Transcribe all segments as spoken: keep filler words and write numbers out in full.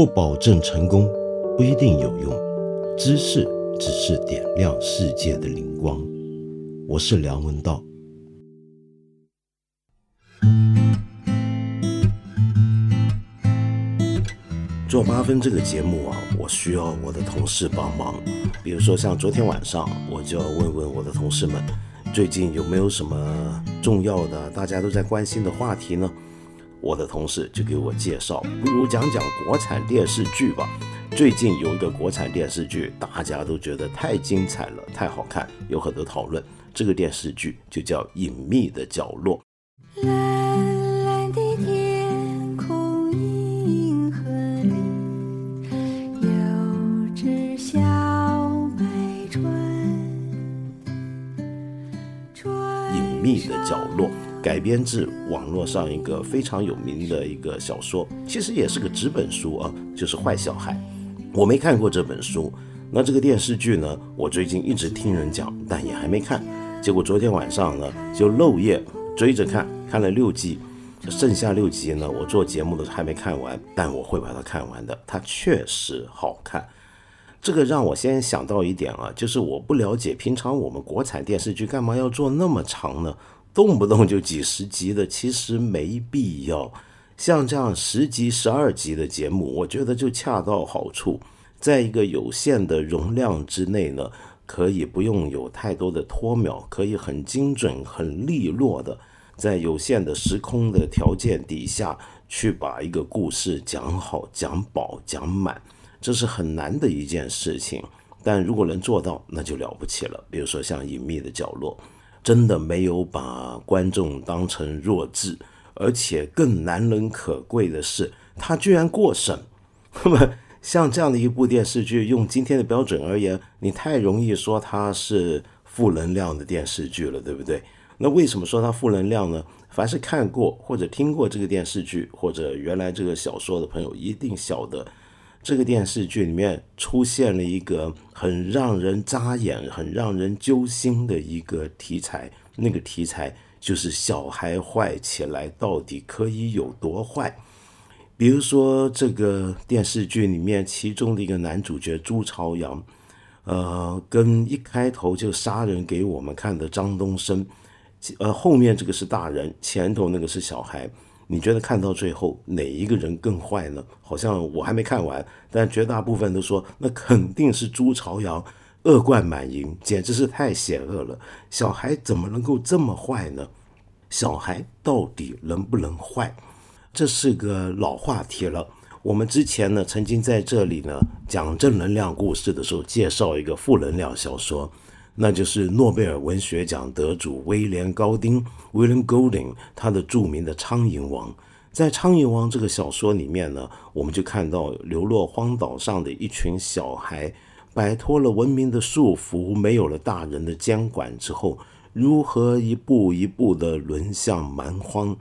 不保证成功，不一定有用。知识只是点亮世界的灵光。我是梁文道。做八分这个节目啊，我需要我的同事帮忙。比如说像昨天晚上，我就问问我的同事们，最近有没有什么重要的大家都在关心的话题呢？我的同事就给我介绍，不如讲讲国产电视剧吧。最近有一个国产电视剧，大家都觉得太精彩了，太好看，有很多讨论。这个电视剧就叫《隐秘的角落》。蓝蓝的天空银河里，有只小白船。船隐秘的角落改编自网络上一个非常有名的一个小说，其实也是个纸本书啊，就是《坏小孩》。我没看过这本书，那这个电视剧呢，我最近一直听人讲，但也还没看。结果昨天晚上呢，就漏夜追着看，看了六集，剩下六集呢，我做节目的还没看完，但我会把它看完的。它确实好看。这个让我先想到一点啊，就是我不了解，平常我们国产电视剧干嘛要做那么长呢？动不动就几十集的，其实没必要。像这样十集、十二集的节目，我觉得就恰到好处。在一个有限的容量之内呢，可以不用有太多的脱秒，可以很精准、很利落的，在有限的时空的条件底下，去把一个故事讲好、讲饱、讲满，这是很难的一件事情。但如果能做到，那就了不起了。比如说像《隐秘的角落》，真的没有把观众当成弱智，而且更难能可贵的是，他居然过审。像这样的一部电视剧，用今天的标准而言，你太容易说它是负能量的电视剧了，对不对？那为什么说它负能量呢？凡是看过或者听过这个电视剧，或者原来这个小说的朋友一定晓得，这个电视剧里面出现了一个很让人扎眼、很让人揪心的一个题材，那个题材就是小孩坏起来到底可以有多坏。比如说这个电视剧里面其中的一个男主角朱朝阳，呃，跟一开头就杀人给我们看的张东升，呃，后面这个是大人，前头那个是小孩。你觉得看到最后哪一个人更坏呢？好像我还没看完，但绝大部分都说那肯定是朱朝阳，恶贯满盈，简直是太险恶了。小孩怎么能够这么坏呢？小孩到底能不能坏？这是个老话题了。我们之前呢，曾经在这里呢讲正能量故事的时候，介绍一个负能量小说，那就是诺贝尔文学奖得主威廉·高丁 （William Golding） 他的著名的《苍蝇王》。在《苍蝇王》这个小说里面呢，我们就看到流落荒岛上的一群小孩，摆脱了文明的束缚，没有了大人的监管之后，如何一步一步的沦向蛮荒，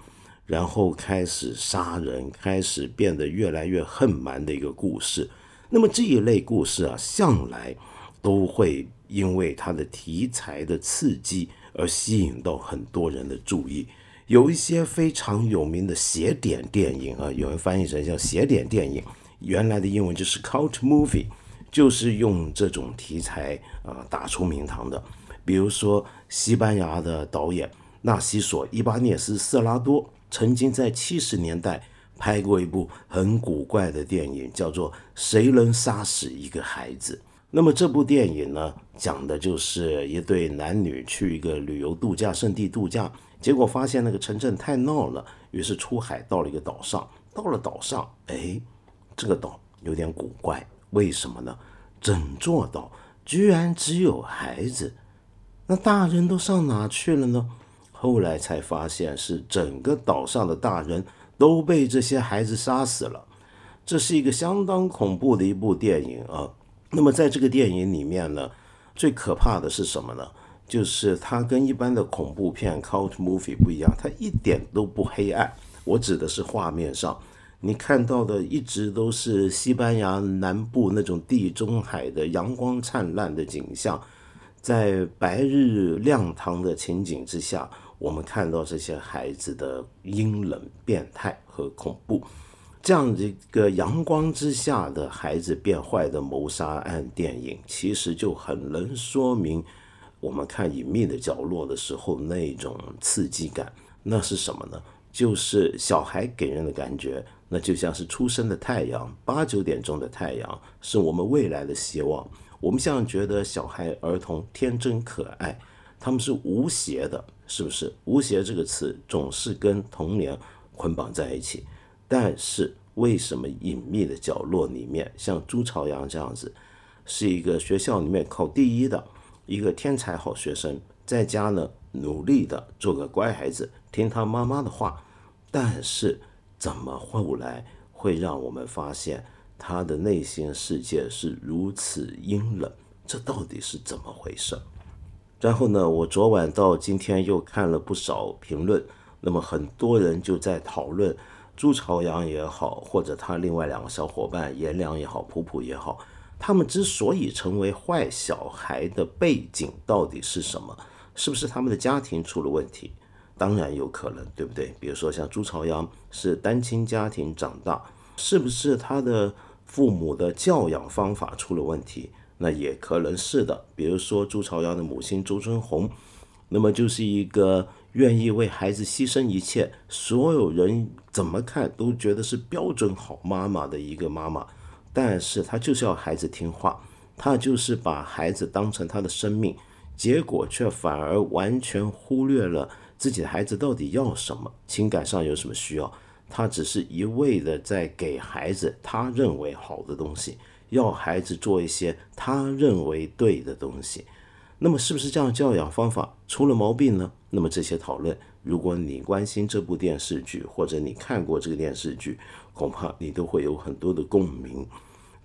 然后开始杀人，开始变得越来越恨蛮的一个故事。那么这一类故事啊，向来都会因为它的题材的刺激而吸引到很多人的注意。有一些非常有名的邪典电影啊，有人翻译成叫邪典电影，原来的英文就是 cult movie， 就是用这种题材啊打出名堂的。比如说西班牙的导演纳西索·伊巴涅斯·瑟拉多曾经在七十年代拍过一部很古怪的电影，叫做《谁能杀死一个孩子》。那么这部电影呢，讲的就是一对男女去一个旅游度假胜地度假，结果发现那个城镇太闹了，于是出海到了一个岛上。到了岛上，哎，这个岛有点古怪，为什么呢？整座岛居然只有孩子，那大人都上哪去了呢？后来才发现是整个岛上的大人都被这些孩子杀死了。这是一个相当恐怖的一部电影啊。那么在这个电影里面呢，最可怕的是什么呢？就是它跟一般的恐怖片 cult movie 不一样，它一点都不黑暗。我指的是画面上，你看到的一直都是西班牙南部那种地中海的阳光灿烂的景象，在白日亮堂的情景之下，我们看到这些孩子的阴冷、变态和恐怖。这样的一个阳光之下的孩子变坏的谋杀案电影，其实就很能说明我们看《隐秘的角落》的时候那种刺激感。那是什么呢？就是小孩给人的感觉，那就像是初升的太阳，八九点钟的太阳，是我们未来的希望。我们像觉得小孩儿童天真可爱，他们是无邪的，是不是？无邪这个词总是跟童年捆绑在一起。但是为什么《隐秘的角落》里面像朱朝阳这样子，是一个学校里面考第一的一个天才好学生，在家呢努力的做个乖孩子，听他妈妈的话，但是怎么后来会让我们发现他的内心世界是如此阴冷？这到底是怎么回事？然后呢，我昨晚到今天又看了不少评论，那么很多人就在讨论朱朝阳也好，或者他另外两个小伙伴颜良也好，普普也好，他们之所以成为坏小孩的背景到底是什么？是不是他们的家庭出了问题？当然有可能，对不对？比如说像朱朝阳是单亲家庭长大，是不是他的父母的教养方法出了问题？那也可能是的。比如说朱朝阳的母亲周春红，那么就是一个愿意为孩子牺牲一切，所有人怎么看都觉得是标准好妈妈的一个妈妈，但是她就是要孩子听话，她就是把孩子当成她的生命，结果却反而完全忽略了自己的孩子到底要什么，情感上有什么需要，她只是一味的在给孩子她认为好的东西，要孩子做一些她认为对的东西。那么是不是这样教养方法出了毛病呢？那么这些讨论，如果你关心这部电视剧，或者你看过这个电视剧，恐怕你都会有很多的共鸣。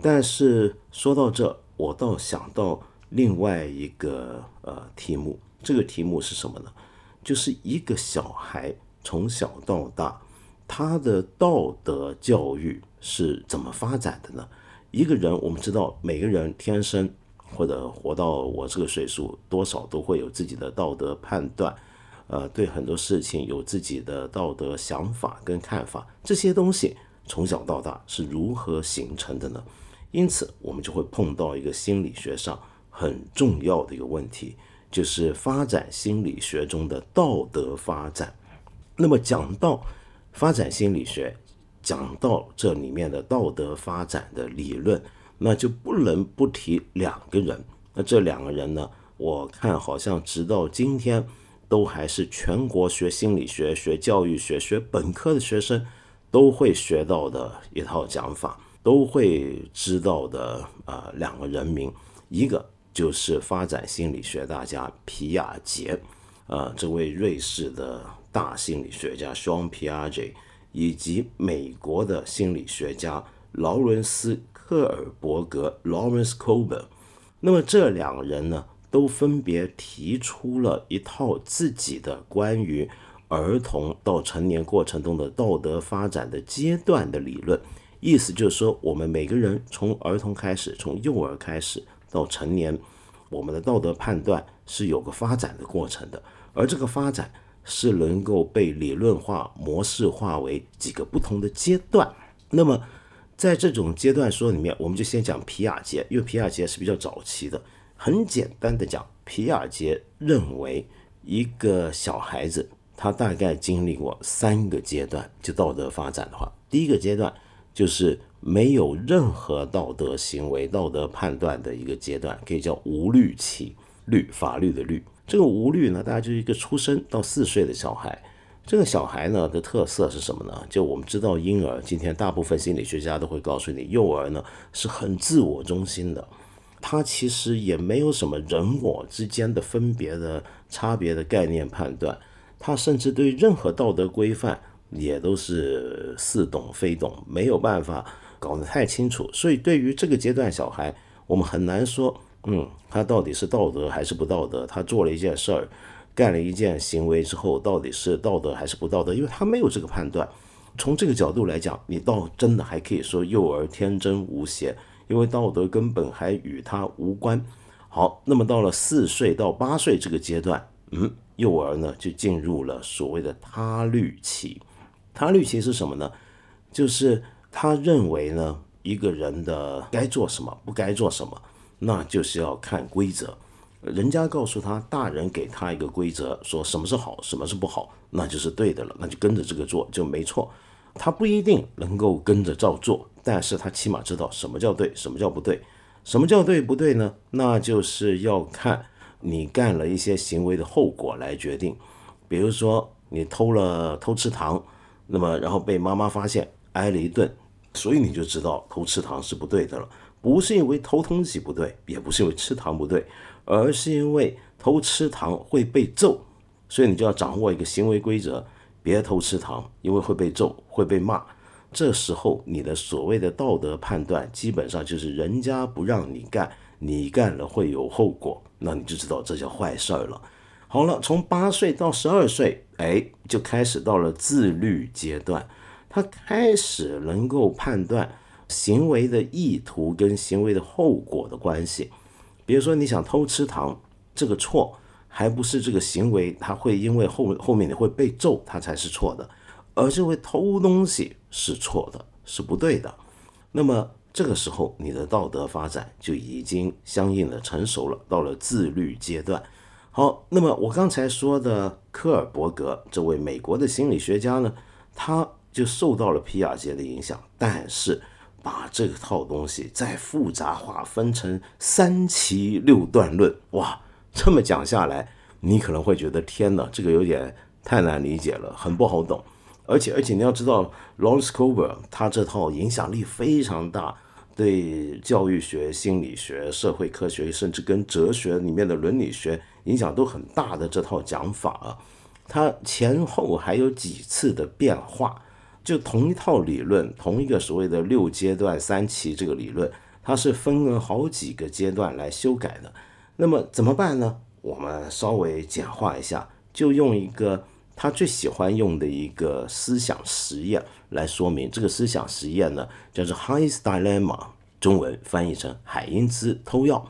但是说到这，我倒想到另外一个呃题目，这个题目是什么呢？就是一个小孩从小到大，他的道德教育是怎么发展的呢？一个人，我们知道每个人天生或者活到我这个岁数，多少都会有自己的道德判断，呃，对很多事情有自己的道德想法跟看法，这些东西从小到大是如何形成的呢？因此我们就会碰到一个心理学上很重要的一个问题，就是发展心理学中的道德发展。那么讲到发展心理学，讲到这里面的道德发展的理论，那就不能不提两个人。那这两个人呢，我看好像直到今天都还是全国学心理学、学教育学、学本科的学生都会学到的一套讲法，都会知道的呃，两个人名。一个就是发展心理学大家皮亚杰，呃，这位瑞士的大心理学家 Jean Piaget， 以及美国的心理学家劳伦斯赫尔伯格 Lawrence Kober。 那么这两个人呢，都分别提出了一套自己的关于儿童到成年过程中的道德发展的阶段的理论。意思就是说，我们每个人从儿童开始，从幼儿开始到成年，我们的道德判断是有个发展的过程的，而这个发展是能够被理论化、模式化为几个不同的阶段。那么在这种阶段说里面，我们就先讲皮亚杰，因为皮亚杰是比较早期的。很简单的讲，皮亚杰认为一个小孩子他大概经历过三个阶段，就道德发展的话，第一个阶段就是没有任何道德行为、道德判断的一个阶段，可以叫无律期，律法律的律。这个无律呢，大概就是一个出生到四岁的小孩。这个小孩呢的特色是什么呢？就我们知道婴儿，今天大部分心理学家都会告诉你，幼儿呢是很自我中心的，他其实也没有什么人我之间的分别的差别的概念判断，他甚至对任何道德规范也都是似懂非懂，没有办法搞得太清楚。所以对于这个阶段小孩，我们很难说嗯，他到底是道德还是不道德，他做了一件事儿，干了一件行为之后到底是道德还是不道德，因为他没有这个判断。从这个角度来讲，你倒真的还可以说幼儿天真无邪，因为道德根本还与他无关。好，那么到了四岁到八岁这个阶段，嗯，幼儿呢就进入了所谓的他律期。他律期是什么呢？就是他认为呢，一个人的该做什么，不该做什么，那就是要看规则。人家告诉他，大人给他一个规则，说什么是好，什么是不好，那就是对的了，那就跟着这个做就没错。他不一定能够跟着照做，但是他起码知道什么叫对，什么叫不对。什么叫对不对呢？那就是要看你干了一些行为的后果来决定。比如说你偷了偷吃糖，那么然后被妈妈发现，挨了一顿，所以你就知道偷吃糖是不对的了。不是因为偷东西不对，也不是因为吃糖不对，而是因为偷吃糖会被揍，所以你就要掌握一个行为规则，别偷吃糖，因为会被揍，会被骂。这时候你的所谓的道德判断，基本上就是人家不让你干，你干了会有后果，那你就知道这叫坏事了。好了，从八岁到十二岁，哎，就开始到了自律阶段，他开始能够判断行为的意图跟行为的后果的关系。比如说你想偷吃糖，这个错还不是这个行为它会因为后后面你会被揍它才是错的，而是会偷东西是错的，是不对的。那么这个时候你的道德发展就已经相应的成熟了，到了自律阶段。好，那么我刚才说的科尔伯格这位美国的心理学家呢，他就受到了皮亚杰的影响，但是把这套东西再复杂化，分成三期六段论。哇，这么讲下来你可能会觉得天哪，这个有点太难理解了，很不好懂。而且而且你要知道 Lawrence Kober 他这套影响力非常大，对教育学、心理学、社会科学，甚至跟哲学里面的伦理学影响都很大的这套讲法啊，他前后还有几次的变化。就同一套理论，同一个所谓的六阶段三期这个理论，它是分了好几个阶段来修改的。那么怎么办呢？我们稍微简化一下，就用一个他最喜欢用的一个思想实验来说明。这个思想实验呢叫做 Heinz Dilemma， 中文翻译成海因兹偷药。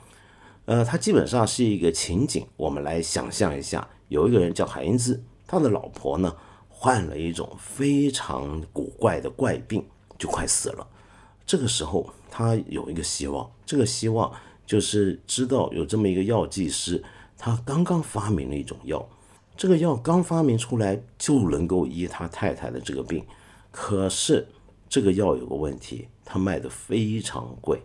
呃，它基本上是一个情景，我们来想象一下，有一个人叫海因兹，他的老婆呢患了一种非常古怪的怪病，就快死了。这个时候他有一个希望，这个希望就是知道有这么一个药剂师，他刚刚发明了一种药，这个药刚发明出来就能够医他太太的这个病。可是这个药有个问题，它卖的非常贵。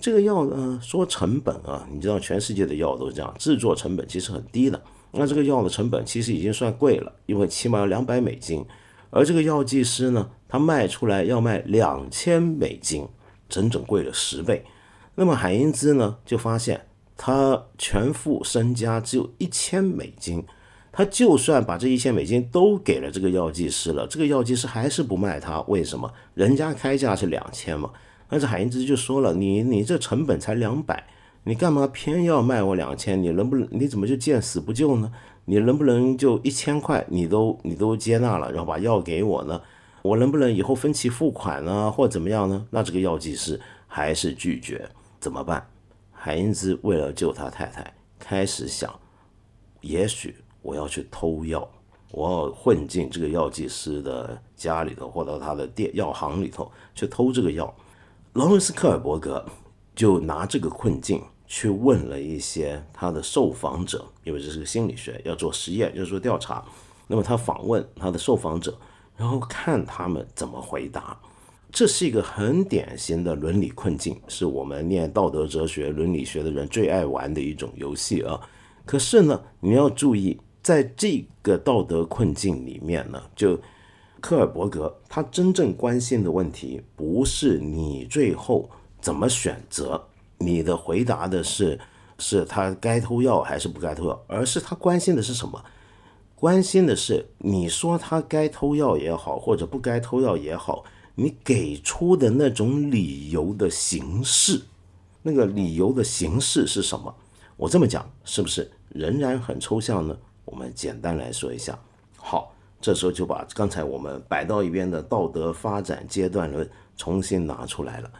这个药呢，说成本啊，你知道全世界的药都是这样，制作成本其实很低的，那这个药的成本其实已经算贵了，因为起码要两百美金，而这个药剂师呢，他卖出来要卖两千美金，整整贵了十倍。那么海因兹呢就发现他全副身家只有一千美金，他就算把这一千美金都给了这个药剂师了，这个药剂师还是不卖他。为什么？人家开价是两千嘛，但是海因兹就说了，你你这成本才两百，你干嘛偏要卖我两千？你能不能，你怎么就见死不救呢？你能不能就一千块你都你都接纳了，然后把药给我呢？我能不能以后分期付款呢，或怎么样呢？那这个药剂师还是拒绝，怎么办？海因兹为了救他太太，开始想，也许我要去偷药，我要混进这个药剂师的家里头，或到他的店药行里头去偷这个药。劳伦斯·克尔伯格就拿这个困境去问了一些他的受访者，因为这是个心理学，要做实验，要做调查。那么他访问他的受访者，然后看他们怎么回答。这是一个很典型的伦理困境，是我们念道德哲学、伦理学的人最爱玩的一种游戏啊。可是呢，你要注意，在这个道德困境里面呢，就克尔伯格他真正关心的问题，不是你最后怎么选择，你的回答的是是他该偷药还是不该偷药，而是他关心的是什么？关心的是你说他该偷药也好，或者不该偷药也好，你给出的那种理由的形式，那个理由的形式是什么？我这么讲是不是仍然很抽象呢？我们简单来说一下。好，这时候就把刚才我们摆到一边的道德发展阶段论重新拿出来了。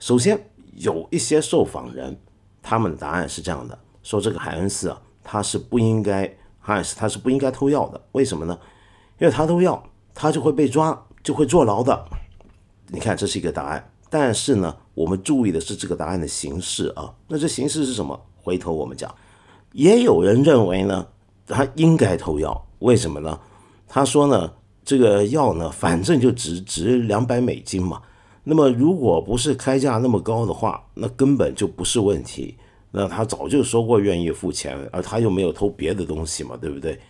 首先有一些受访人，他们的答案是这样的，说这个海恩斯啊，他是不应该他是他是不应该偷药的。为什么呢？因为他偷药他就会被抓，就会坐牢的。你看这是一个答案，但是呢我们注意的是这个答案的形式啊。那这形式是什么？回头我们讲。也有人认为呢他应该投药，为什么呢？他说呢这个药呢反正就只值两百美金嘛，那么如果不是开价那么高的话，那根本就不是问题，那他早就说过愿意付钱，而他又没有偷别的东西嘛，对不对？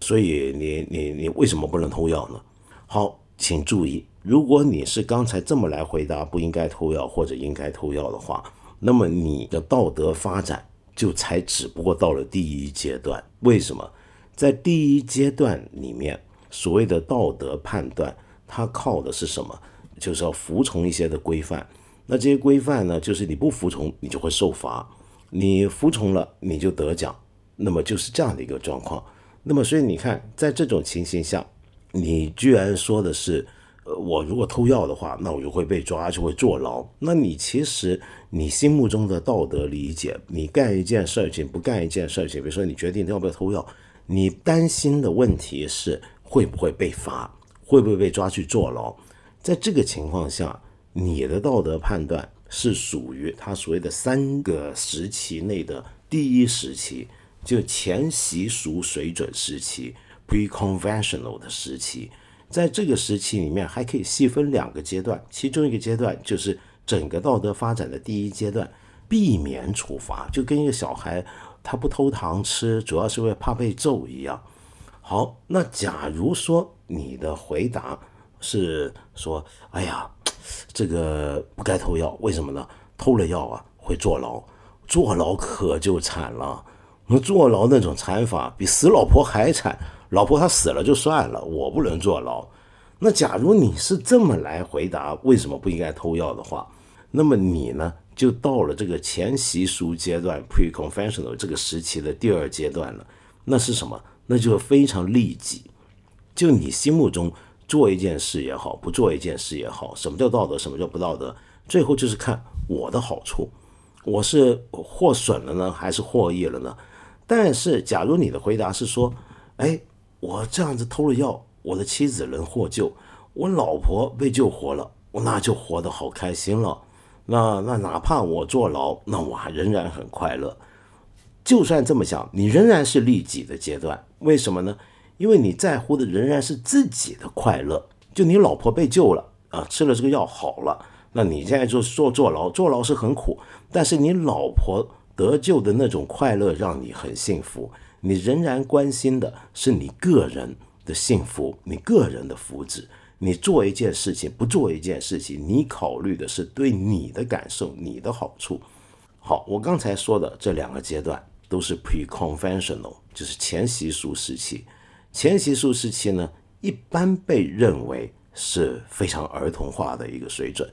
所以你你你为什么不能偷药呢？好，请注意，如果你是刚才这么来回答不应该偷药或者应该偷药的话，那么你的道德发展就才只不过到了第一阶段。为什么？在第一阶段里面，所谓的道德判断它靠的是什么？就是要服从一些的规范，那这些规范呢就是你不服从你就会受罚，你服从了你就得奖，那么就是这样的一个状况。那么所以你看在这种情形下，你居然说的是呃，我如果偷药的话那我就会被抓，就会坐牢，那你其实你心目中的道德理解，你干一件事情不干一件事情，比如说你决定要不要偷药，你担心的问题是会不会被罚，会不会被抓去坐牢。在这个情况下，你的道德判断是属于他所谓的三个时期内的第一时期，就前习俗水准时期 pre-conventional 的时期。在这个时期里面还可以细分两个阶段，其中一个阶段就是整个道德发展的第一阶段，避免处罚，就跟一个小孩他不偷糖吃主要是为了怕被揍一样。好，那假如说你的回答是说哎呀这个不该偷药，为什么呢？偷了药啊会坐牢，坐牢可就惨了，坐牢那种惨法比死老婆还惨，老婆她死了就算了，我不能坐牢。那假如你是这么来回答为什么不应该偷药的话，那么你呢就到了这个前习俗阶段 pre-conventional 这个时期的第二阶段了。那是什么？那就是非常利己，就你心目中做一件事也好不做一件事也好，什么叫道德什么叫不道德，最后就是看我的好处，我是获损了呢还是获益了呢。但是假如你的回答是说哎，我这样子偷了药，我的妻子能获救，我老婆被救活了，那就活得好开心了，那那哪怕我坐牢那我还仍然很快乐，就算这么想你仍然是利己的阶段。为什么呢？因为你在乎的仍然是自己的快乐，就你老婆被救了啊，吃了这个药好了，那你现在就坐坐牢，坐牢是很苦，但是你老婆得救的那种快乐让你很幸福，你仍然关心的是你个人的幸福，你个人的福祉，你做一件事情不做一件事情，你考虑的是对你的感受，你的好处。好，我刚才说的这两个阶段都是 pre-conventional， 就是前习俗时期。前习俗时期呢一般被认为是非常儿童化的一个水准，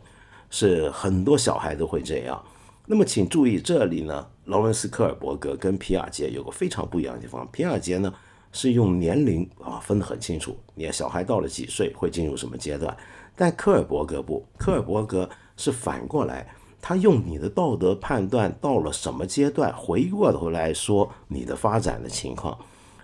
是很多小孩都会这样。那么请注意这里呢，劳伦斯科尔伯格跟皮亚杰有个非常不一样的地方。皮亚杰呢是用年龄啊分得很清楚，你小孩到了几岁会进入什么阶段，但科尔伯格不，科尔伯格是反过来，他用你的道德判断到了什么阶段回过头来说你的发展的情况。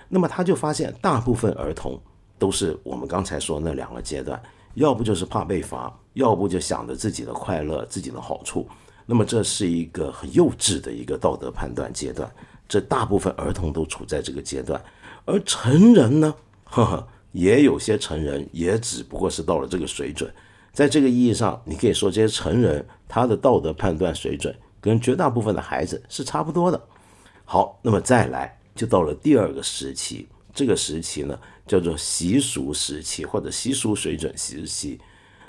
那么他就发现大部分儿童都是我们刚才说那两个阶段，要不就是怕被罚，要不就想着自己的快乐自己的好处，那么这是一个很幼稚的一个道德判断阶段，这大部分儿童都处在这个阶段。而成人呢呵呵，也有些成人也只不过是到了这个水准。在这个意义上你可以说这些成人他的道德判断水准跟绝大部分的孩子是差不多的。好，那么再来就到了第二个时期，这个时期呢叫做习俗时期或者习俗水准时期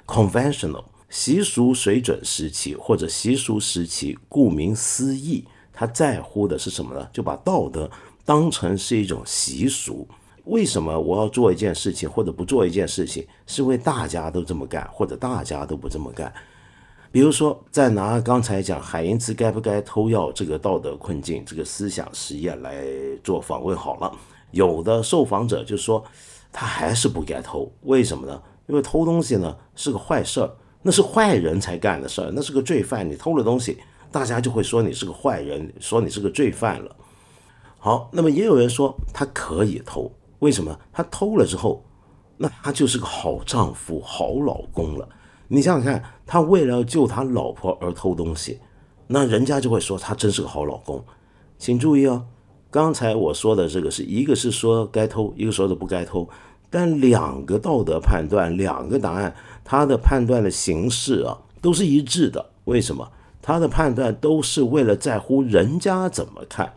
conventional 习俗水准时期或者习俗时期，顾名思义他在乎的是什么呢？就把道德当成是一种习俗。为什么我要做一件事情或者不做一件事情，是因为大家都这么干或者大家都不这么干。比如说再拿刚才讲海因茨该不该偷药这个道德困境这个思想实验来做访问好了，有的受访者就说他还是不该偷，为什么呢？因为偷东西呢是个坏事，那是坏人才干的事儿，那是个罪犯，你偷了东西大家就会说你是个坏人，说你是个罪犯了。好，那么也有人说他可以偷，为什么？他偷了之后那他就是个好丈夫好老公了，你想想看，他为了救他老婆而偷东西，那人家就会说他真是个好老公。请注意哦，刚才我说的这个是一个是说该偷，一个说的不该偷，但两个道德判断，两个答案，他的判断的形式啊都是一致的。为什么？他的判断都是为了在乎人家怎么看。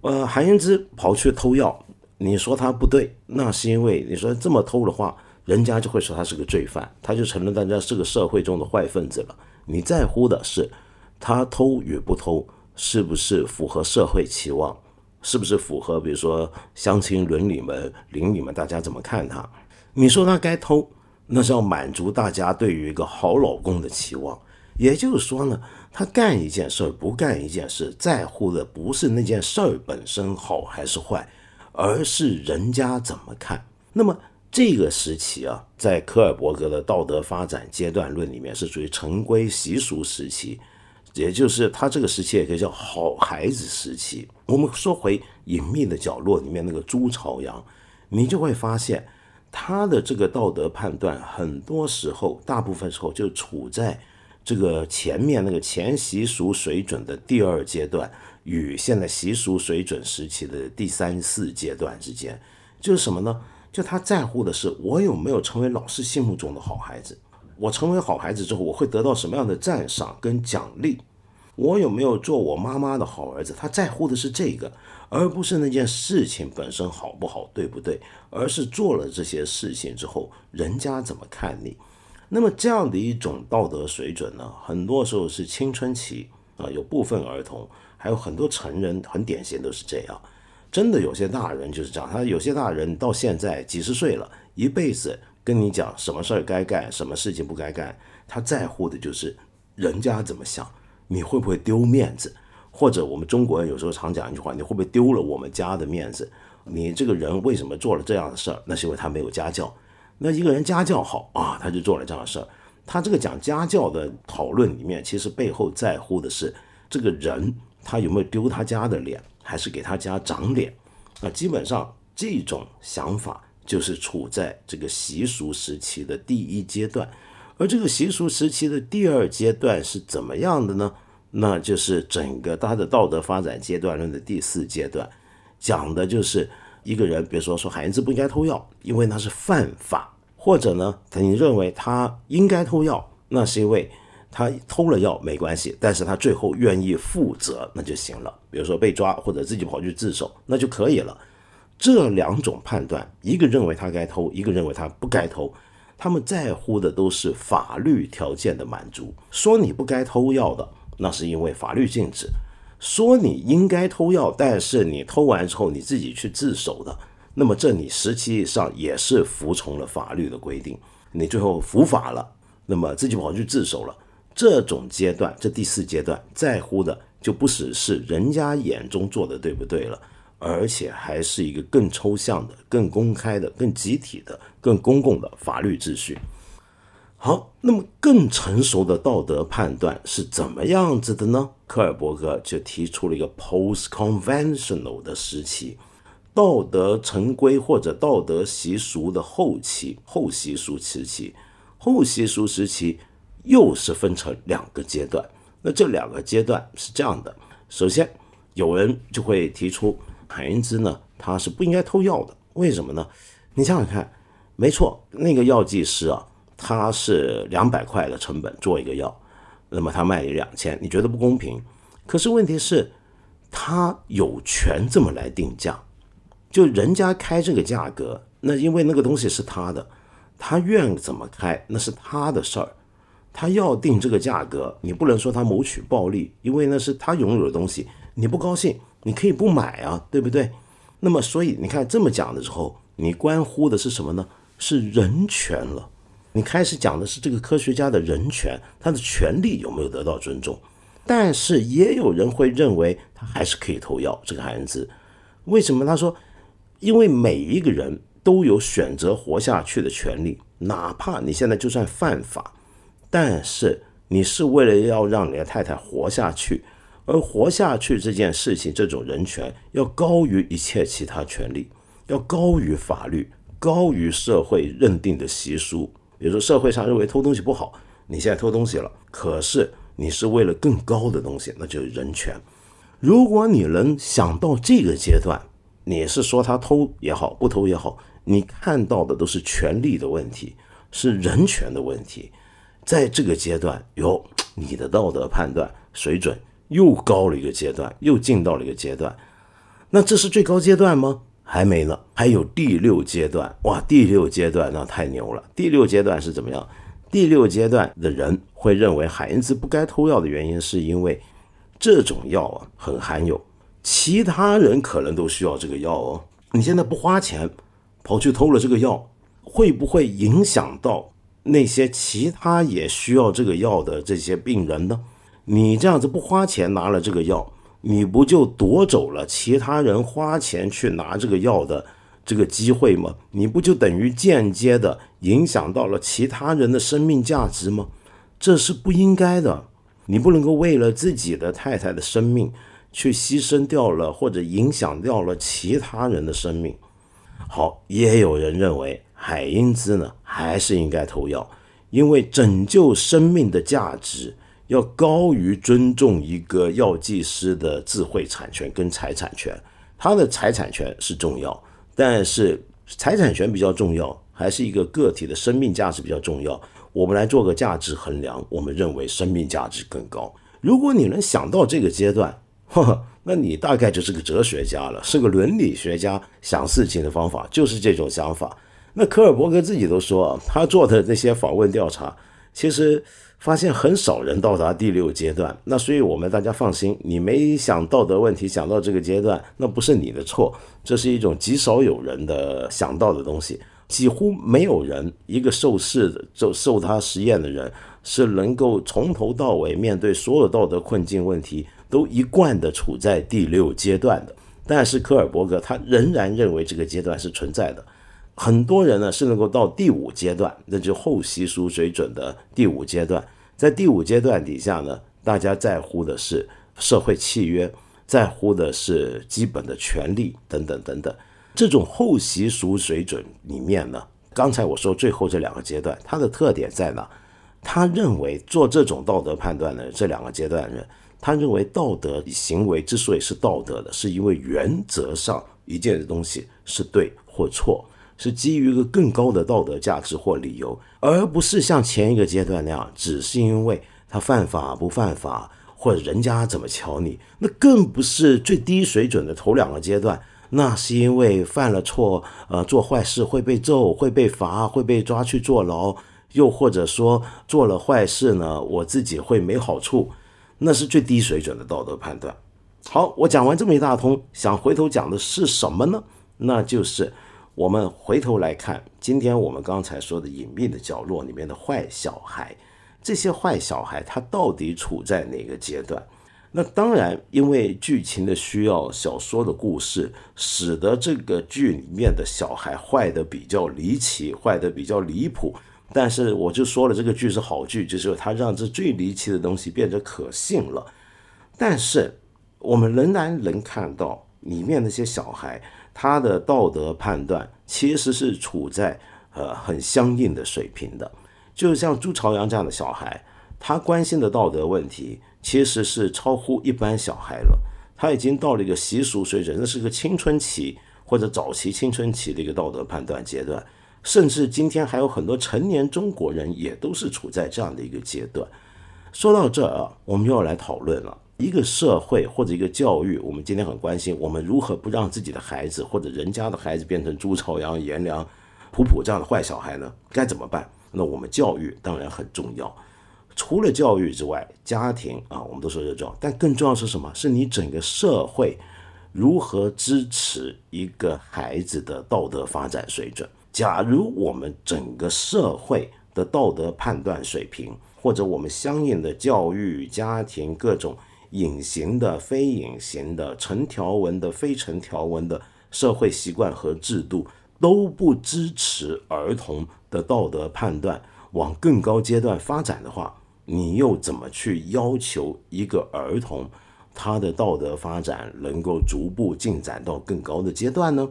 呃，韩英之跑去偷药，你说他不对，那是因为你说这么偷的话，人家就会说他是个罪犯，他就承认大家是个社会中的坏分子了。你在乎的是他偷与不偷是不是符合社会期望，是不是符合比如说乡亲伦理们邻里们大家怎么看他。你说他该偷，那是要满足大家对于一个好老公的期望。也就是说呢，他干一件事不干一件事，在乎的不是那件事儿本身好还是坏，而是人家怎么看。那么这个时期啊，在科尔伯格的道德发展阶段论里面是属于陈规习俗时期，也就是他这个时期也可以叫好孩子时期。我们说回隐秘的角落里面那个朱朝阳，你就会发现他的这个道德判断很多时候大部分时候就处在这个前面那个前习俗水准的第二阶段与现在习俗水准时期的第三四阶段之间。就是什么呢？就他在乎的是我有没有成为老师心目中的好孩子，我成为好孩子之后我会得到什么样的赞赏跟奖励，我有没有做我妈妈的好儿子。他在乎的是这个，而不是那件事情本身好不好对不对，而是做了这些事情之后人家怎么看你。那么这样的一种道德水准呢，很多时候是青春期啊、呃，有部分儿童，还有很多成人很典型都是这样。真的有些大人就是这样，他有些大人到现在几十岁了，一辈子跟你讲什么事儿该干，什么事情不该干，他在乎的就是人家怎么想，你会不会丢面子，或者我们中国人有时候常讲一句话，你会不会丢了我们家的面子？你这个人为什么做了这样的事儿？那是因为他没有家教。那一个人家教好啊，他就做了这样的事儿。他这个讲家教的讨论里面，其实背后在乎的是这个人他有没有丢他家的脸，还是给他家长脸。那基本上这种想法就是处在这个习俗时期的第一阶段。而这个习俗时期的第二阶段是怎么样的呢？那就是整个他的道德发展阶段论的第四阶段，讲的就是一个人比如说说孩子不应该偷药，因为那是犯法。或者呢，你认为他应该偷药，那是因为他偷了药没关系，但是他最后愿意负责，那就行了。比如说被抓或者自己跑去自首，那就可以了。这两种判断，一个认为他该偷，一个认为他不该偷，他们在乎的都是法律条件的满足。说你不该偷药的，那是因为法律禁止；说你应该偷药，但是你偷完之后你自己去自首的，那么这你实际上也是服从了法律的规定，你最后服法了，那么自己跑去自首了。这种阶段，这第四阶段在乎的就不只是人家眼中做的对不对了，而且还是一个更抽象的、更公开的、更集体的、更公共的法律秩序。好，那么更成熟的道德判断是怎么样子的呢？科尔伯格就提出了一个 post-conventional 的时期，道德陈规或者道德习俗的后期，后习俗时期。后习俗时期又是分成两个阶段。那这两个阶段是这样的，首先有人就会提出海因兹呢他是不应该偷药的。为什么呢？你想想看，没错，那个药剂师啊，他是两百块的成本做一个药，那么他卖你两千，你觉得不公平，可是问题是他有权这么来定价，就人家开这个价格，那因为那个东西是他的，他愿怎么开那是他的事儿，他要定这个价格，你不能说他谋取暴利，因为那是他拥有的东西，你不高兴你可以不买啊，对不对？那么所以你看这么讲的时候，你关乎的是什么呢？是人权了。你开始讲的是这个科学家的人权，他的权利有没有得到尊重。但是也有人会认为他还是可以偷药，这个孩子为什么？他说因为每一个人都有选择活下去的权利，哪怕你现在就算犯法，但是你是为了要让你的太太活下去，而活下去这件事情，这种人权要高于一切其他权利，要高于法律，高于社会认定的习俗。比如说社会上认为偷东西不好，你现在偷东西了，可是你是为了更高的东西，那就是人权。如果你能想到这个阶段，你是说他偷也好，不偷也好，你看到的都是权利的问题，是人权的问题。在这个阶段，有你的道德判断水准又高了一个阶段，又进到了一个阶段。那这是最高阶段吗？还没呢，还有第六阶段。哇，第六阶段那太牛了。第六阶段是怎么样？第六阶段的人会认为海因兹不该偷药的原因，是因为这种药啊很罕有，其他人可能都需要这个药哦。你现在不花钱跑去偷了这个药，会不会影响到那些其他也需要这个药的这些病人呢？你这样子不花钱拿了这个药，你不就夺走了其他人花钱去拿这个药的这个机会吗？你不就等于间接的影响到了其他人的生命价值吗？这是不应该的。你不能够为了自己的太太的生命去牺牲掉了，或者影响掉了其他人的生命。好，也有人认为海因兹呢还是应该偷药，因为拯救生命的价值要高于尊重一个药剂师的智慧产权跟财产权。他的财产权是重要，但是财产权比较重要，还是一个个体的生命价值比较重要。我们来做个价值衡量，我们认为生命价值更高。如果你能想到这个阶段，呵呵，那你大概就是个哲学家了，是个伦理学家，想事情的方法就是这种想法。那科尔伯格自己都说，他做的那些访问调查，其实发现很少人到达第六阶段。那所以我们大家放心，你没想道德问题想到这个阶段，那不是你的错，这是一种极少有人的想到的东西。几乎没有人，一个受试的就受他实验的人，是能够从头到尾面对所有道德困境问题都一贯的处在第六阶段的。但是科尔伯格他仍然认为这个阶段是存在的。很多人呢是能够到第五阶段，那就后习俗水准的第五阶段。在第五阶段底下呢，大家在乎的是社会契约，在乎的是基本的权利等等等等。这种后习俗水准里面呢，刚才我说最后这两个阶段它的特点在哪？他认为做这种道德判断的这两个阶段人，他认为道德行为之所以是道德的，是因为原则上一件东西是对或错，是基于一个更高的道德价值或理由，而不是像前一个阶段那样只是因为他犯法不犯法，或者人家怎么瞧你。那更不是最低水准的头两个阶段，那是因为犯了错，呃，做坏事会被揍，会被罚，会被抓去坐牢，又或者说做了坏事呢，我自己会没好处，那是最低水准的道德判断。好，我讲完这么一大通，想回头讲的是什么呢？那就是我们回头来看，今天我们刚才说的隐秘的角落里面的坏小孩，这些坏小孩他到底处在哪个阶段？那当然，因为剧情的需要，小说的故事使得这个剧里面的小孩坏的比较离奇，坏的比较离谱。但是我就说了，这个剧是好剧，就是它让这最离奇的东西变得可信了。但是我们仍然能看到里面那些小孩，他的道德判断其实是处在呃很相应的水平的。就像朱朝阳这样的小孩，他关心的道德问题其实是超乎一般小孩了，他已经到了一个习俗水准，那是个青春期或者早期青春期的一个道德判断阶段，甚至今天还有很多成年中国人也都是处在这样的一个阶段。说到这啊，我们要来讨论了，一个社会或者一个教育，我们今天很关心，我们如何不让自己的孩子或者人家的孩子变成朱朝阳、颜良、普普这样的坏小孩呢？该怎么办？那我们教育当然很重要。除了教育之外，家庭啊，我们都说这重要，但更重要是什么？是你整个社会如何支持一个孩子的道德发展水准。假如我们整个社会的道德判断水平，或者我们相应的教育、家庭各种隐形的、非隐形的、成条文的、非成条文的社会习惯和制度都不支持儿童的道德判断往更高阶段发展的话，你又怎么去要求一个儿童他的道德发展能够逐步进展到更高的阶段呢？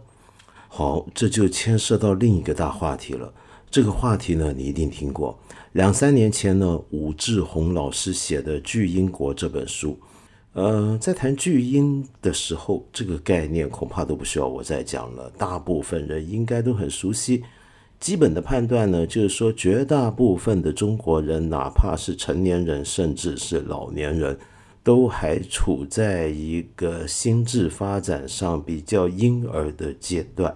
好，这就牵涉到另一个大话题了，这个话题呢，你一定听过。两三年前呢，武志红老师写的《巨婴国》这本书，呃，在谈巨婴的时候，这个概念恐怕都不需要我再讲了，大部分人应该都很熟悉。基本的判断呢，就是说绝大部分的中国人，哪怕是成年人，甚至是老年人，都还处在一个心智发展上比较婴儿的阶段。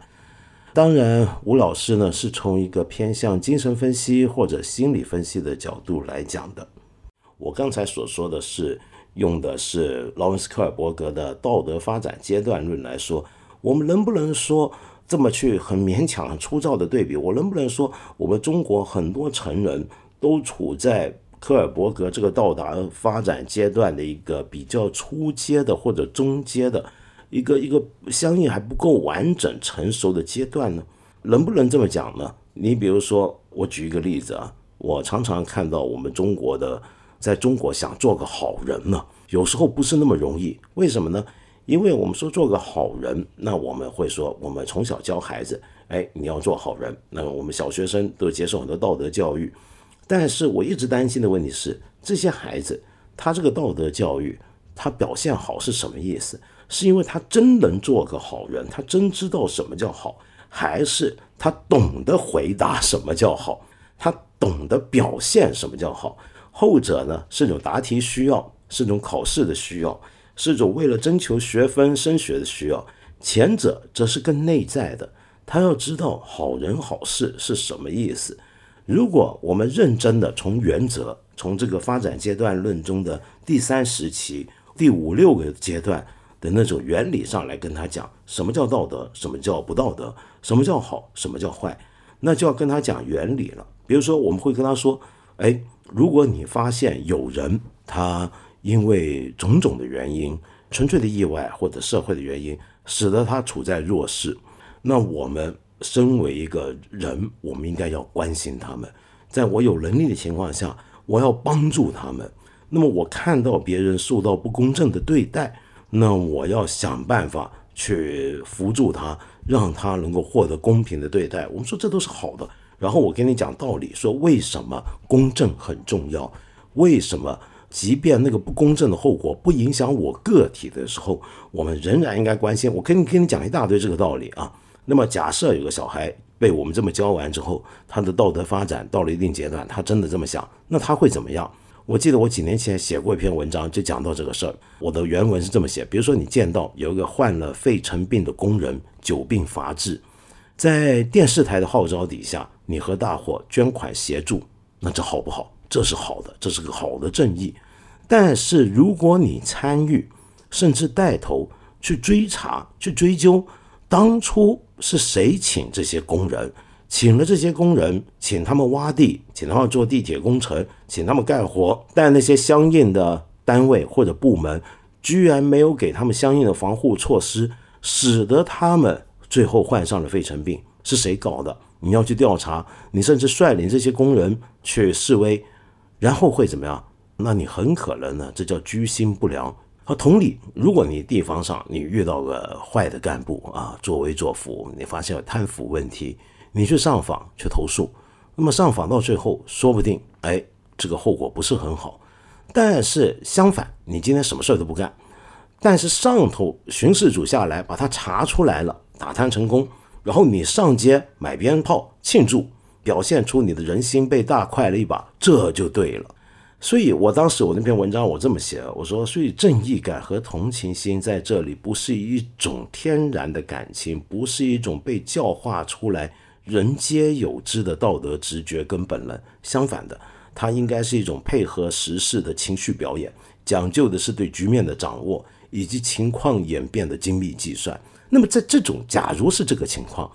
当然，吴老师呢是从一个偏向精神分析或者心理分析的角度来讲的。我刚才所说的是用的是劳伦斯·科尔伯格的道德发展阶段论来说，我们能不能说这么去很勉强、很粗糙的对比，我能不能说我们中国很多成人都处在科尔伯格这个到达发展阶段的一个比较初阶的或者中阶的一个一个相应还不够完整成熟的阶段呢？能不能这么讲呢？你比如说，我举一个例子啊，我常常看到我们中国的，在中国想做个好人呢，有时候不是那么容易。为什么呢？因为我们说做个好人，那我们会说我们从小教孩子，哎，你要做好人，那我们小学生都接受很多道德教育。但是我一直担心的问题是，这些孩子他这个道德教育他表现好是什么意思？是因为他真能做个好人，他真知道什么叫好，还是他懂得回答什么叫好，他懂得表现什么叫好？后者呢，是种答题需要，是种考试的需要，是种为了征求学分升学的需要。前者则是更内在的，他要知道好人好事是什么意思。如果我们认真的从原则，从这个发展阶段论中的第三时期、第五六个阶段的那种原理上来跟他讲，什么叫道德，什么叫不道德，什么叫好，什么叫坏，那就要跟他讲原理了。比如说，我们会跟他说，哎，如果你发现有人他因为种种的原因，纯粹的意外或者社会的原因，使得他处在弱势，那我们身为一个人，我们应该要关心他们，在我有能力的情况下，我要帮助他们。那么我看到别人受到不公正的对待，那我要想办法去扶助他，让他能够获得公平的对待。我们说这都是好的。然后我跟你讲道理，说为什么公正很重要，为什么即便那个不公正的后果不影响我个体的时候，我们仍然应该关心。我跟你跟你讲一大堆这个道理啊。那么假设有个小孩被我们这么教完之后，他的道德发展到了一定阶段，他真的这么想，那他会怎么样？我记得我几年前写过一篇文章，就讲到这个事儿。我的原文是这么写，比如说你见到有一个患了肺尘病的工人久病乏治，在电视台的号召底下，你和大伙捐款协助，那这好不好？这是好的，这是个好的正义。但是如果你参与，甚至带头去追查、去追究当初是谁请这些工人，请了这些工人，请他们挖地，请他们做地铁工程，请他们干活，但那些相应的单位或者部门居然没有给他们相应的防护措施，使得他们最后患上了肺尘病，是谁搞的？你要去调查，你甚至率领这些工人去示威，然后会怎么样？那你很可能呢，这叫居心不良。好，同理，如果你地方上你遇到个坏的干部啊，作威作福，你发现有贪腐问题，你去上访去投诉，那么上访到最后，说不定哎，这个后果不是很好。但是相反，你今天什么事都不干，但是上头巡视组下来把他查出来了，打贪成功，然后你上街买鞭炮庆祝，表现出你的人心被大快了一把，这就对了。所以我当时我那篇文章我这么写，我说，所以正义感和同情心在这里不是一种天然的感情，不是一种被教化出来人皆有之的道德直觉跟本能，相反的，它应该是一种配合时事的情绪表演，讲究的是对局面的掌握以及情况演变的精密计算。那么在这种假如是这个情况，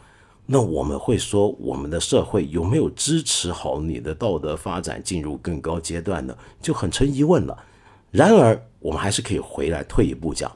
那我们会说，我们的社会有没有支持好你的道德发展进入更高阶段呢？就很成疑问了。然而我们还是可以回来退一步讲，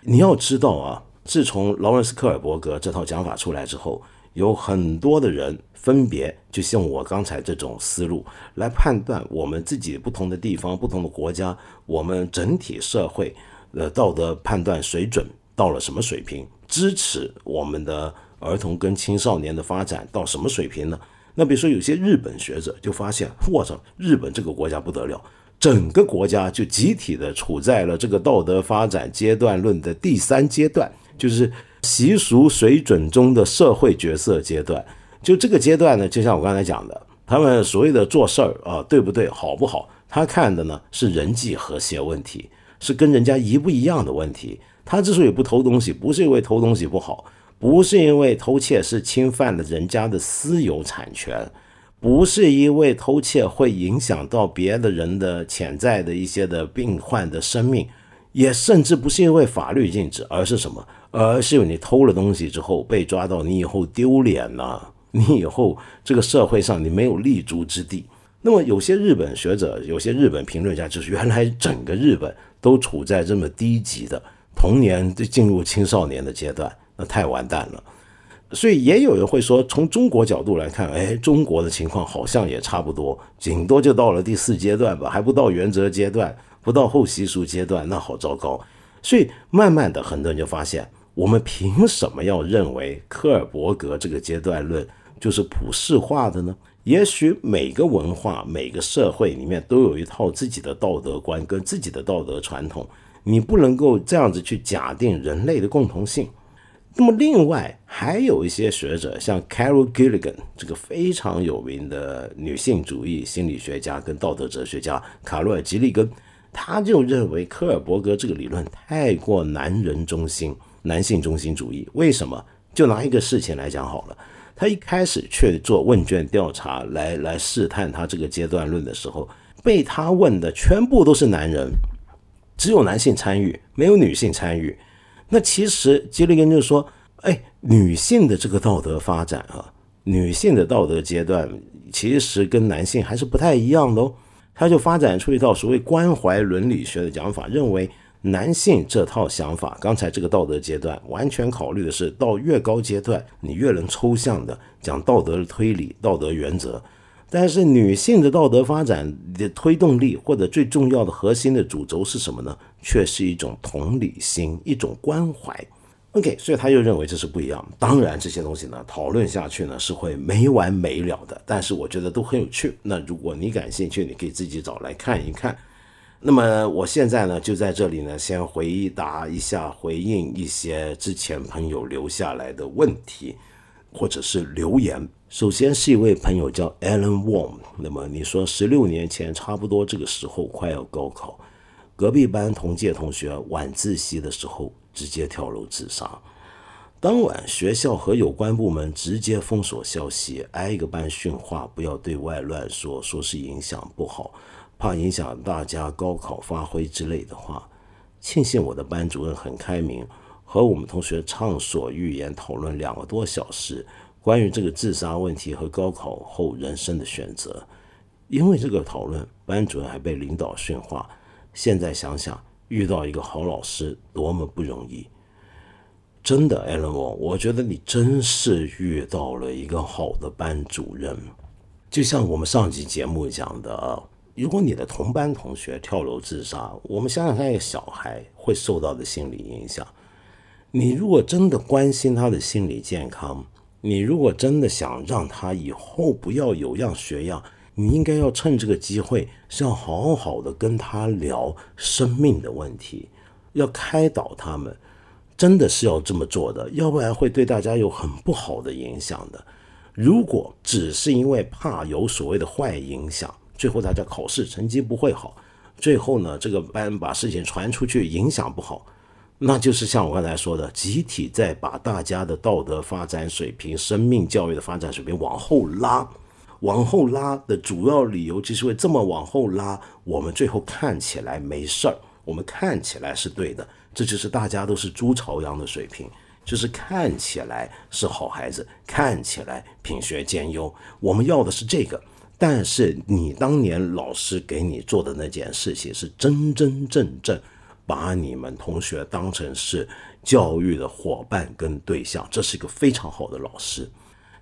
你要知道啊，自从劳伦斯·科尔伯格这套讲法出来之后，有很多的人分别就像我刚才这种思路来判断我们自己不同的地方、不同的国家，我们整体社会的道德判断水准到了什么水平，支持我们的儿童跟青少年的发展到什么水平呢？那比如说有些日本学者就发现，我操，日本这个国家不得了，整个国家就集体的处在了这个道德发展阶段论的第三阶段，就是习俗水准中的社会角色阶段。就这个阶段呢，就像我刚才讲的，他们所谓的做事儿啊，对不对，好不好，他看的呢是人际和谐问题，是跟人家一不一样的问题。他之所以不偷东西，不是因为偷东西不好，不是因为偷窃是侵犯了人家的私有产权，不是因为偷窃会影响到别的人的潜在的一些的病患的生命，也甚至不是因为法律禁止，而是什么？而是因为你偷了东西之后被抓到，你以后丢脸了，你以后这个社会上你没有立足之地。那么有些日本学者，有些日本评论家，就是原来整个日本都处在这么低级的童年进入青少年的阶段，那太完蛋了。所以也有人会说，从中国角度来看，哎，中国的情况好像也差不多，顶多就到了第四阶段吧，还不到原则阶段，不到后习俗阶段，那好糟糕。所以慢慢的很多人就发现，我们凭什么要认为科尔伯格这个阶段论就是普世化的呢？也许每个文化每个社会里面都有一套自己的道德观跟自己的道德传统，你不能够这样子去假定人类的共同性。那么另外还有一些学者，像 Carol Gilligan 这个非常有名的女性主义心理学家跟道德哲学家卡洛尔·吉利根，他就认为科尔伯格这个理论太过男人中心，男性中心主义。为什么？就拿一个事情来讲好了，他一开始去做问卷调查来来试探他这个阶段论的时候，被他问的全部都是男人，只有男性参与，没有女性参与。那其实吉利根就说，哎，女性的这个道德发展啊，女性的道德阶段其实跟男性还是不太一样的哦。他就发展出一套所谓关怀伦理学的讲法，认为男性这套想法，刚才这个道德阶段完全考虑的是到越高阶段你越能抽象的讲道德的推理，道德原则。但是女性的道德发展的推动力，或者最重要的核心的主轴是什么呢？却是一种同理心，一种关怀。 OK， 所以他就认为这是不一样。当然这些东西呢讨论下去呢是会没完没了的，但是我觉得都很有趣。那如果你感兴趣，你可以自己找来看一看。那么我现在呢就在这里呢先回答一下，回应一些之前朋友留下来的问题或者是留言。首先是一位朋友叫 Alan Wong， 那么你说十六年前差不多这个时候快要高考，隔壁班同届同学晚自习的时候直接跳楼自杀，当晚学校和有关部门直接封锁消息，挨个班训话，不要对外乱说，说是影响不好，怕影响大家高考发挥之类的话。庆幸我的班主任很开明，和我们同学畅所欲言讨论两个多小时关于这个自杀问题和高考后人生的选择。因为这个讨论，班主任还被领导训话。现在想想，遇到一个好老师多么不容易。真的 Alan Wong， 我觉得你真是遇到了一个好的班主任。就像我们上集节目讲的啊，如果你的同班同学跳楼自杀，我们想想看一个小孩会受到的心理影响。你如果真的关心他的心理健康，你如果真的想让他以后不要有样学样，你应该要趁这个机会是要好好的跟他聊生命的问题，要开导他们，真的是要这么做的，要不然会对大家有很不好的影响的。如果只是因为怕有所谓的坏影响，最后大家考试成绩不会好，最后呢这个班把事情传出去影响不好，那就是像我刚才说的，集体在把大家的道德发展水平、生命教育的发展水平往后拉，往后拉的主要理由就是会这么往后拉，我们最后看起来没事儿，我们看起来是对的，这就是大家都是猪朝阳的水平，就是看起来是好孩子，看起来品学兼优，我们要的是这个。但是你当年老师给你做的那件事情是真真正正把你们同学当成是教育的伙伴跟对象，这是一个非常好的老师。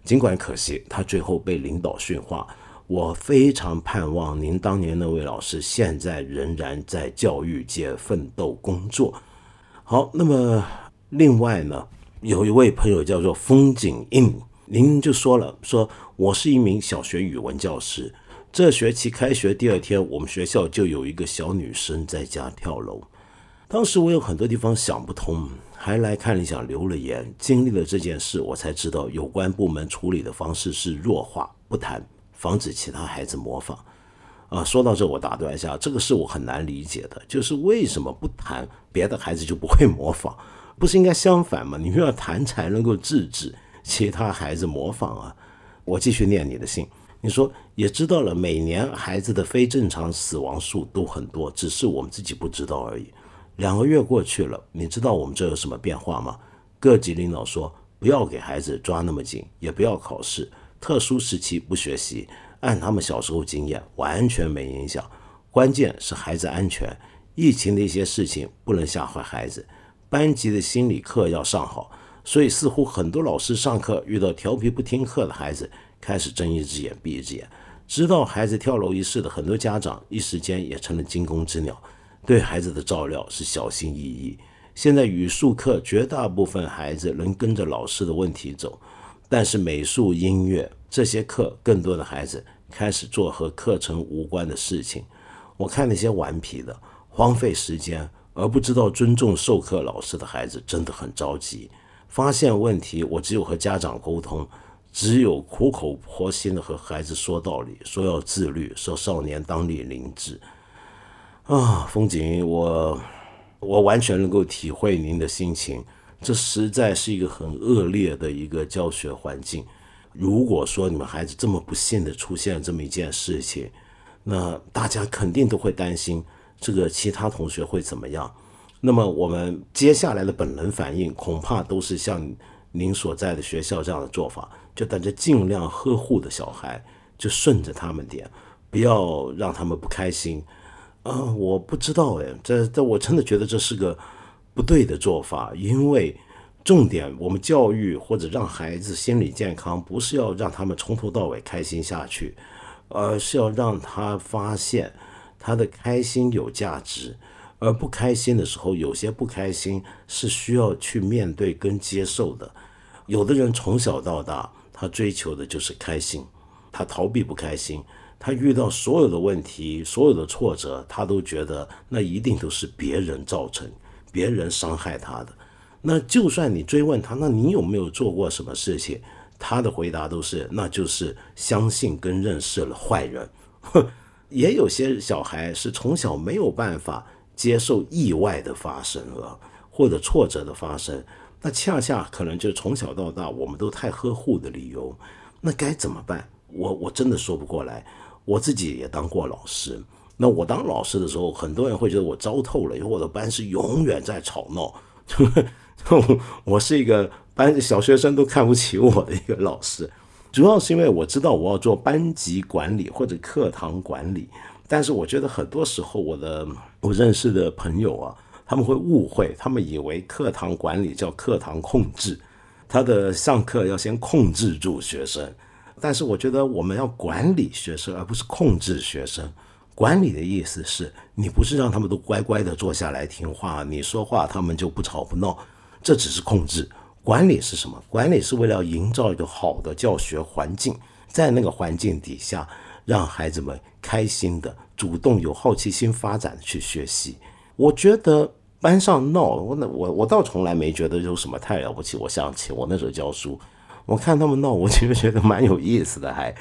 尽管可惜他最后被领导训话，我非常盼望您当年那位老师现在仍然在教育界奋斗工作。好，那么另外呢，有一位朋友叫做风景印，您就说了，说我是一名小学语文教师，这学期开学第二天，我们学校就有一个小女生在家跳楼。当时我有很多地方想不通，还来看理想留了言。经历了这件事，我才知道有关部门处理的方式是弱化不谈，防止其他孩子模仿。啊，说到这我打断一下，这个是我很难理解的，就是为什么不谈别的孩子就不会模仿？不是应该相反吗？你又要谈才能够制止其他孩子模仿啊！我继续念你的信。你说也知道了，每年孩子的非正常死亡数都很多，只是我们自己不知道而已。两个月过去了，你知道我们这有什么变化吗？各级领导说不要给孩子抓那么紧，也不要考试，特殊时期不学习，按他们小时候经验完全没影响，关键是孩子安全。疫情的一些事情不能吓坏孩子，班级的心理课要上好，所以似乎很多老师上课遇到调皮不听课的孩子，开始睁一只眼闭一只眼。知道孩子跳楼一事的很多家长一时间也成了惊弓之鸟，对孩子的照料是小心翼翼。现在语数课绝大部分孩子能跟着老师的问题走，但是美术、音乐这些课，更多的孩子开始做和课程无关的事情。我看那些顽皮的、荒废时间而不知道尊重授课老师的孩子真的很着急。发现问题，我只有和家长沟通，只有苦口婆心的和孩子说道理，说要自律，说少年当立凌志。啊，风景，我我完全能够体会您的心情，这实在是一个很恶劣的一个教学环境。如果说你们孩子这么不幸的出现这么一件事情，那大家肯定都会担心这个其他同学会怎么样。那么我们接下来的本能反应恐怕都是像您所在的学校这样的做法，就大家尽量呵护的小孩就顺着他们点，不要让他们不开心。啊，我不知道哎，这这我真的觉得这是个不对的做法，因为重点我们教育或者让孩子心理健康，不是要让他们从头到尾开心下去，而是要让他发现他的开心有价值，而不开心的时候，有些不开心是需要去面对跟接受的。有的人从小到大，他追求的就是开心，他逃避不开心。他遇到所有的问题，所有的挫折，他都觉得那一定都是别人造成，别人伤害他的。那就算你追问他，那你有没有做过什么事情，他的回答都是那就是相信跟认识了坏人。也有些小孩是从小没有办法接受意外的发生了，或者挫折的发生，那恰恰可能就是从小到大我们都太呵护的理由。那该怎么办？我我真的说不过来。我自己也当过老师，那我当老师的时候，很多人会觉得我糟透了，因为我的班是永远在吵闹，我是一个班小学生都看不起我的一个老师，主要是因为我知道我要做班级管理或者课堂管理，但是我觉得很多时候我的我认识的朋友啊，他们会误会，他们以为课堂管理叫课堂控制，他的上课要先控制住学生。但是我觉得我们要管理学生，而不是控制学生。管理的意思是你不是让他们都乖乖的坐下来听话，你说话他们就不吵不闹，这只是控制。管理是什么？管理是为了营造一个好的教学环境，在那个环境底下让孩子们开心的、主动有好奇心发展的去学习。我觉得班上闹，我我我倒从来没觉得有什么太了不起。我想起我那时候教书，我看他们闹，我其实觉得蛮有意思的。还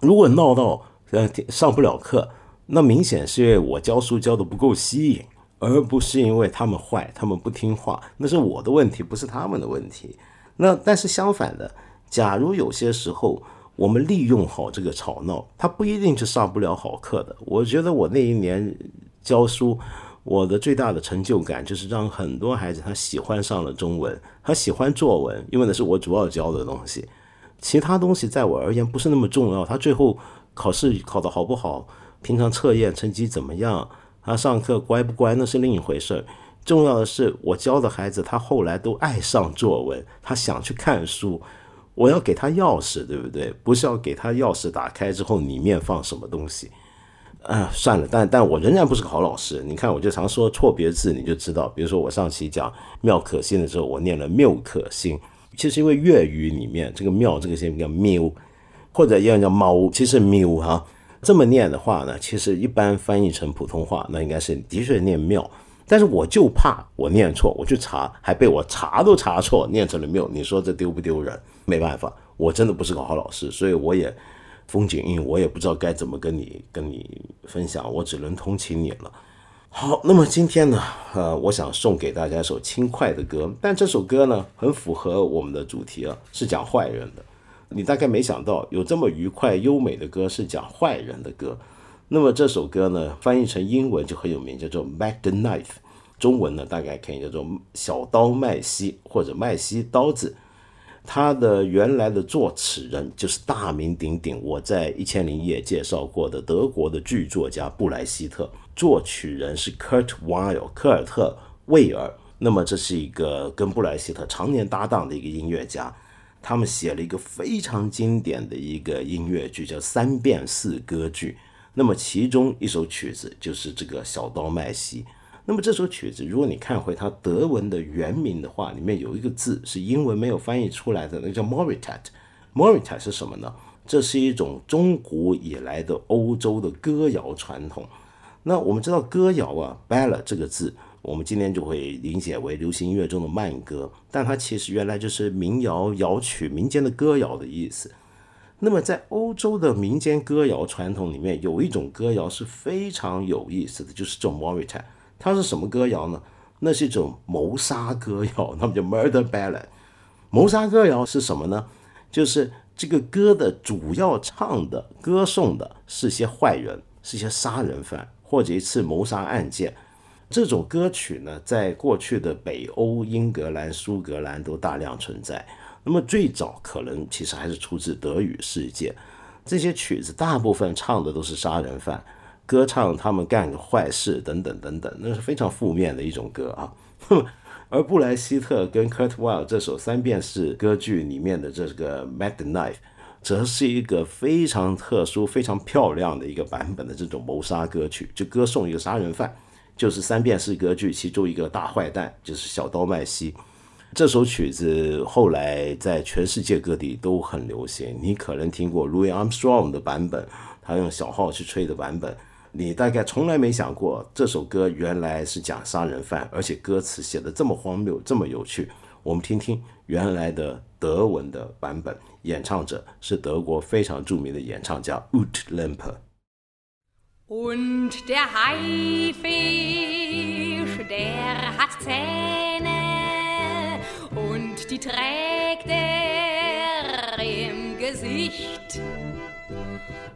如果闹到呃上不了课，那明显是因为我教书教的不够吸引，而不是因为他们坏，他们不听话，那是我的问题，不是他们的问题。那但是相反的，假如有些时候我们利用好这个吵闹，他不一定是上不了好课的。我觉得我那一年教书，我的最大的成就感就是让很多孩子他喜欢上了中文，他喜欢作文，因为那是我主要教的东西，其他东西在我而言不是那么重要。他最后考试考得好不好，平常测验成绩怎么样，他上课乖不乖，那是另一回事。重要的是我教的孩子他后来都爱上作文，他想去看书。我要给他钥匙，对不对？不是要给他钥匙打开之后里面放什么东西。啊，算了，但但我仍然不是个好老师。你看，我就常说错别字，你就知道。比如说我上期讲妙可欣的时候，我念了谬可欣，其实因为粤语里面这个庙这个字叫喵，或者要叫猫，其实喵哈、啊，这么念的话呢，其实一般翻译成普通话，那应该是的确念庙。但是我就怕我念错，我去查还被我查都查错，念成了谬，你说这丢不丢人？没办法，我真的不是个好老师，所以我也风景印，我也不知道该怎么跟你跟你分享，我只能同情你了。好，那么今天呢，呃，我想送给大家一首轻快的歌，但这首歌呢，很符合我们的主题啊，是讲坏人的。你大概没想到有这么愉快优美的歌是讲坏人的歌。那么这首歌呢，翻译成英文就很有名，叫做 Mack the Knife， 中文呢大概可以叫做小刀麦西或者麦西刀子。它的原来的作词人就是大名鼎鼎，我在一千零一夜介绍过的德国的剧作家布莱希特，作曲人是 Kurt Weill 科尔特威尔。那么这是一个跟布莱希特常年搭档的一个音乐家，他们写了一个非常经典的一个音乐剧叫三变四歌剧。那么其中一首曲子就是这个小刀麦西。那么这首曲子如果你看回它德文的原名的话，里面有一个字是英文没有翻译出来的，那个叫 Moritat。 Moritat 是什么呢？这是一种中古以来的欧洲的歌谣传统。那我们知道歌谣啊 Ballad 这个字我们今天就会理解为流行音乐中的慢歌，但它其实原来就是民谣、谣曲、民间的歌谣的意思。那么在欧洲的民间歌谣传统里面，有一种歌谣是非常有意思的，就是这种 Moritat。 它是什么歌谣呢？那是一种谋杀歌谣，那么叫 Murder Ballad。 谋杀歌谣是什么呢？就是这个歌的主要唱的歌颂的是些坏人，是些杀人犯或者一次谋杀案件。这种歌曲呢，在过去的北欧、英格兰、苏格兰都大量存在。那么最早可能其实还是出自德语世界，这些曲子大部分唱的都是杀人犯，歌唱他们干个坏事等等等等，那是非常负面的一种歌啊。而布莱希特跟 Kurt Weill 这首三变式歌剧里面的这个 Mack the Knife 则是一个非常特殊、非常漂亮的一个版本的这种谋杀歌曲，就歌颂一个杀人犯，就是三变式歌剧其中一个大坏蛋，就是小刀麦西。这首曲子后来在全世界各地都很流行，你可能听过 Louis Armstrong 的版本，他用小号去吹的版本，你大概从来没想过这首歌原来是讲杀人犯，而且歌词写得这么荒谬，这么有趣。我们听听原来的德文的版本，演唱者是德国非常著名的演唱家 Ute Lemper。 Und der Haifisch, der hat Zähne und die trägt er im Gesicht.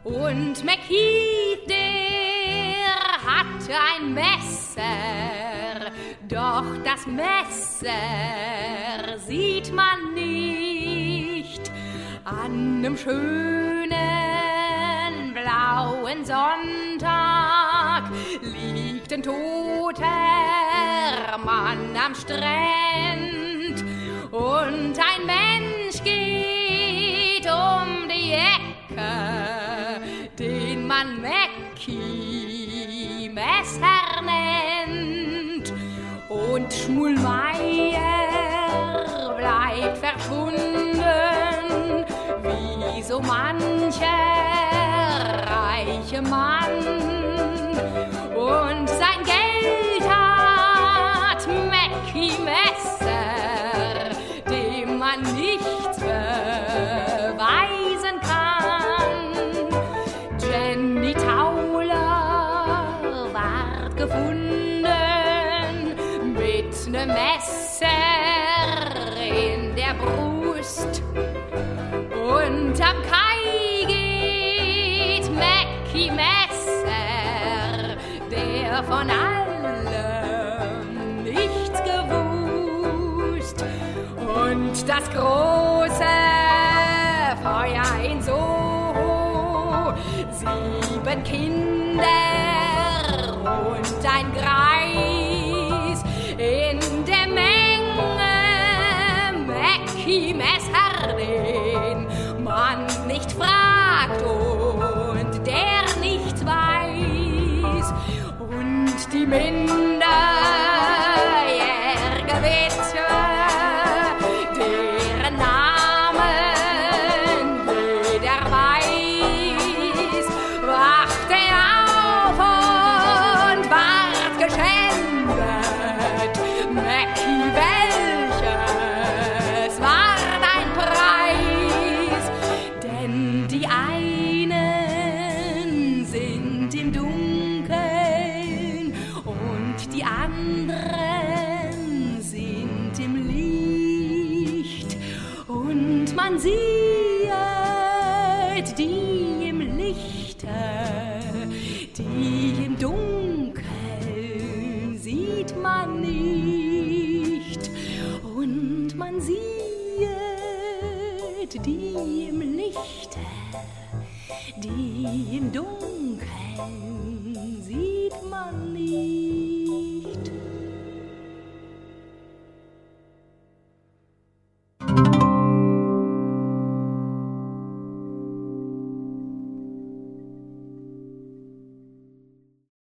Und McKeith, der hat ein Messer, doch das Messer sieht man nicht. An einem schönen blauen Sonntag liegt ein toter Mann am Strand.Und ein Mensch geht um die Ecke, den man Mackie Messer nennt. Und Schmulmeier bleibt verschwunden, wie so mancher reiche Mann. Und sein Geld hat Mackie Messer.nichts beweisen kann. Jenny Tauler ward gefunden mit nem Messer in der Brust. Und am Kai geht Mackie Messer, der von allem nichts gewusst.Und das große Feuer in Soho, sieben Kinder und ein Greis, in der Menge Mackie Messer, den man nicht fragt und der nicht weiß. Und die Minderjährige Witwe, Die im Dunkeln sieht man nicht und man sieht die im Lichte, die im Dunkeln.